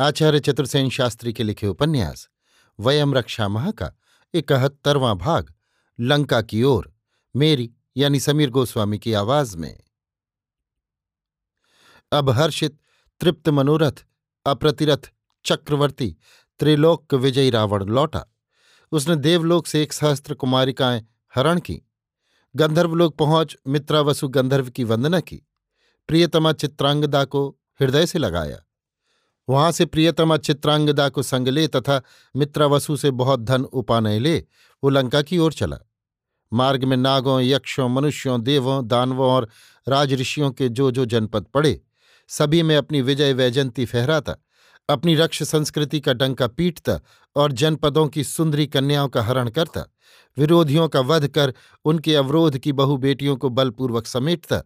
आचार्य चतुर्सेन शास्त्री के लिखे उपन्यास वयम् रक्षामः का 71वां भाग, लंका की ओर, मेरी यानी समीर गोस्वामी की आवाज में। अब हर्षित तृप्त मनोरथ अप्रतिरथ चक्रवर्ती त्रिलोक विजयी रावण लौटा। उसने देवलोक से 1,000 कुमारिकाएं हरण की। गंधर्वलोक पहुंच मित्रावसु गंधर्व की वंदना की। प्रियतमा चित्रांगदा को हृदय से लगाया। वहां से प्रियतमा चित्रांगदा को संग ले तथा मित्रावसु से बहुत धन उपानय ले वो लंका की ओर चला। मार्ग में नागों, यक्षों, मनुष्यों, देवों, दानवों और राजऋषियों के जो जो जनपद पड़े, सभी में अपनी विजय वैजंती फहराता, अपनी रक्ष संस्कृति का डंका पीटता और जनपदों की सुंदरी कन्याओं का हरण करता, विरोधियों का वध कर उनके अवरोध की बहु बेटियों को बलपूर्वक समेटता,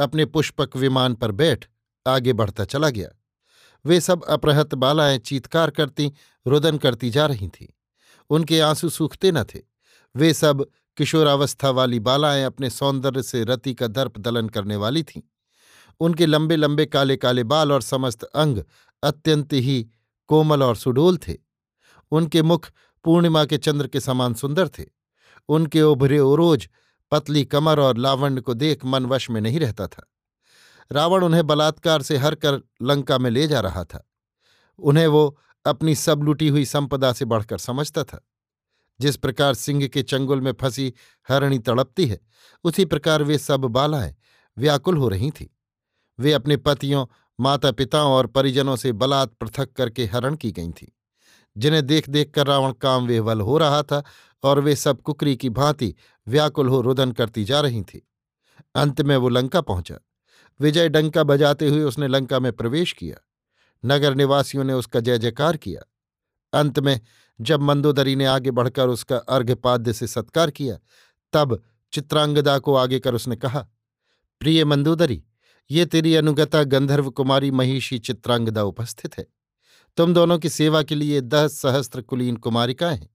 अपने पुष्पक विमान पर बैठ आगे बढ़ता चला गया। वे सब अपहृत बालाएं चीत्कार करती, रुदन करती जा रही थीं। उनके आंसू सूखते न थे। वे सब किशोरावस्था वाली बालाएं अपने सौंदर्य से रति का दर्प दलन करने वाली थीं। उनके लंबे लंबे काले काले बाल और समस्त अंग अत्यंत ही कोमल और सुडोल थे। उनके मुख पूर्णिमा के चंद्र के समान सुंदर थे। उनके उभरे ओरोज, पतली कमर और लावण्य को देख मन वश में नहीं रहता था। रावण उन्हें बलात्कार से हर कर लंका में ले जा रहा था। उन्हें वो अपनी सब लुटी हुई संपदा से बढ़कर समझता था। जिस प्रकार सिंह के चंगुल में फंसी हरणी तड़पती है, उसी प्रकार वे सब बालाएं व्याकुल हो रही थीं। वे अपने पतियों, माता पिताओं और परिजनों से बलात् पृथक करके हरण की गई थीं, जिन्हें देख देख कर रावण काम विह्वल हो रहा था और वे सब कुकरी की भांति व्याकुल हो रुदन करती जा रही थीं। अंत में वो लंका पहुंचा। विजय डंका बजाते हुए उसने लंका में प्रवेश किया। नगर निवासियों ने उसका जय जयकार किया। अंत में जब मंदोदरी ने आगे बढ़कर उसका अर्घ्यपाद्य से सत्कार किया, तब चित्रांगदा को आगे कर उसने कहा, प्रिय मंदोदरी, ये तेरी अनुगता गंधर्व कुमारी महिषी चित्रांगदा उपस्थित है। तुम दोनों की सेवा के लिए 10,000 कुलीन कुमारिकाएं हैं,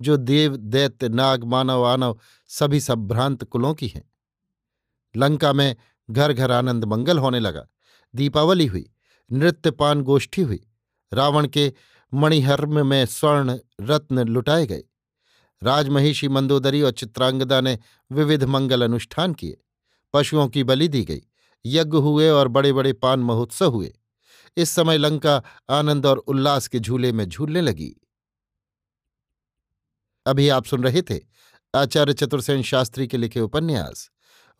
जो देव, दैत्य, नाग, मानव, आनव सभी संभ्रांत कुलों की हैं। लंका में घर घर आनंद मंगल होने लगा। दीपावली हुई, नृत्य पान गोष्ठी हुई। रावण के मणिहर्म में स्वर्ण रत्न लुटाए गए। राजमहिषी मंदोदरी और चित्रांगदा ने विविध मंगल अनुष्ठान किए। पशुओं की बलि दी गई, यज्ञ हुए और बड़े बड़े पान महोत्सव हुए। इस समय लंका आनंद और उल्लास के झूले में झूलने लगी। अभी आप सुन रहे थे आचार्य चतुर्सेन शास्त्री के लिखे उपन्यास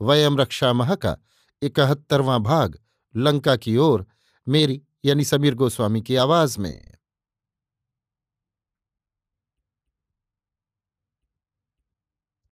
वयम् रक्षामः का 71वां भाग, लंका की ओर, मेरी यानी समीर गोस्वामी की आवाज में।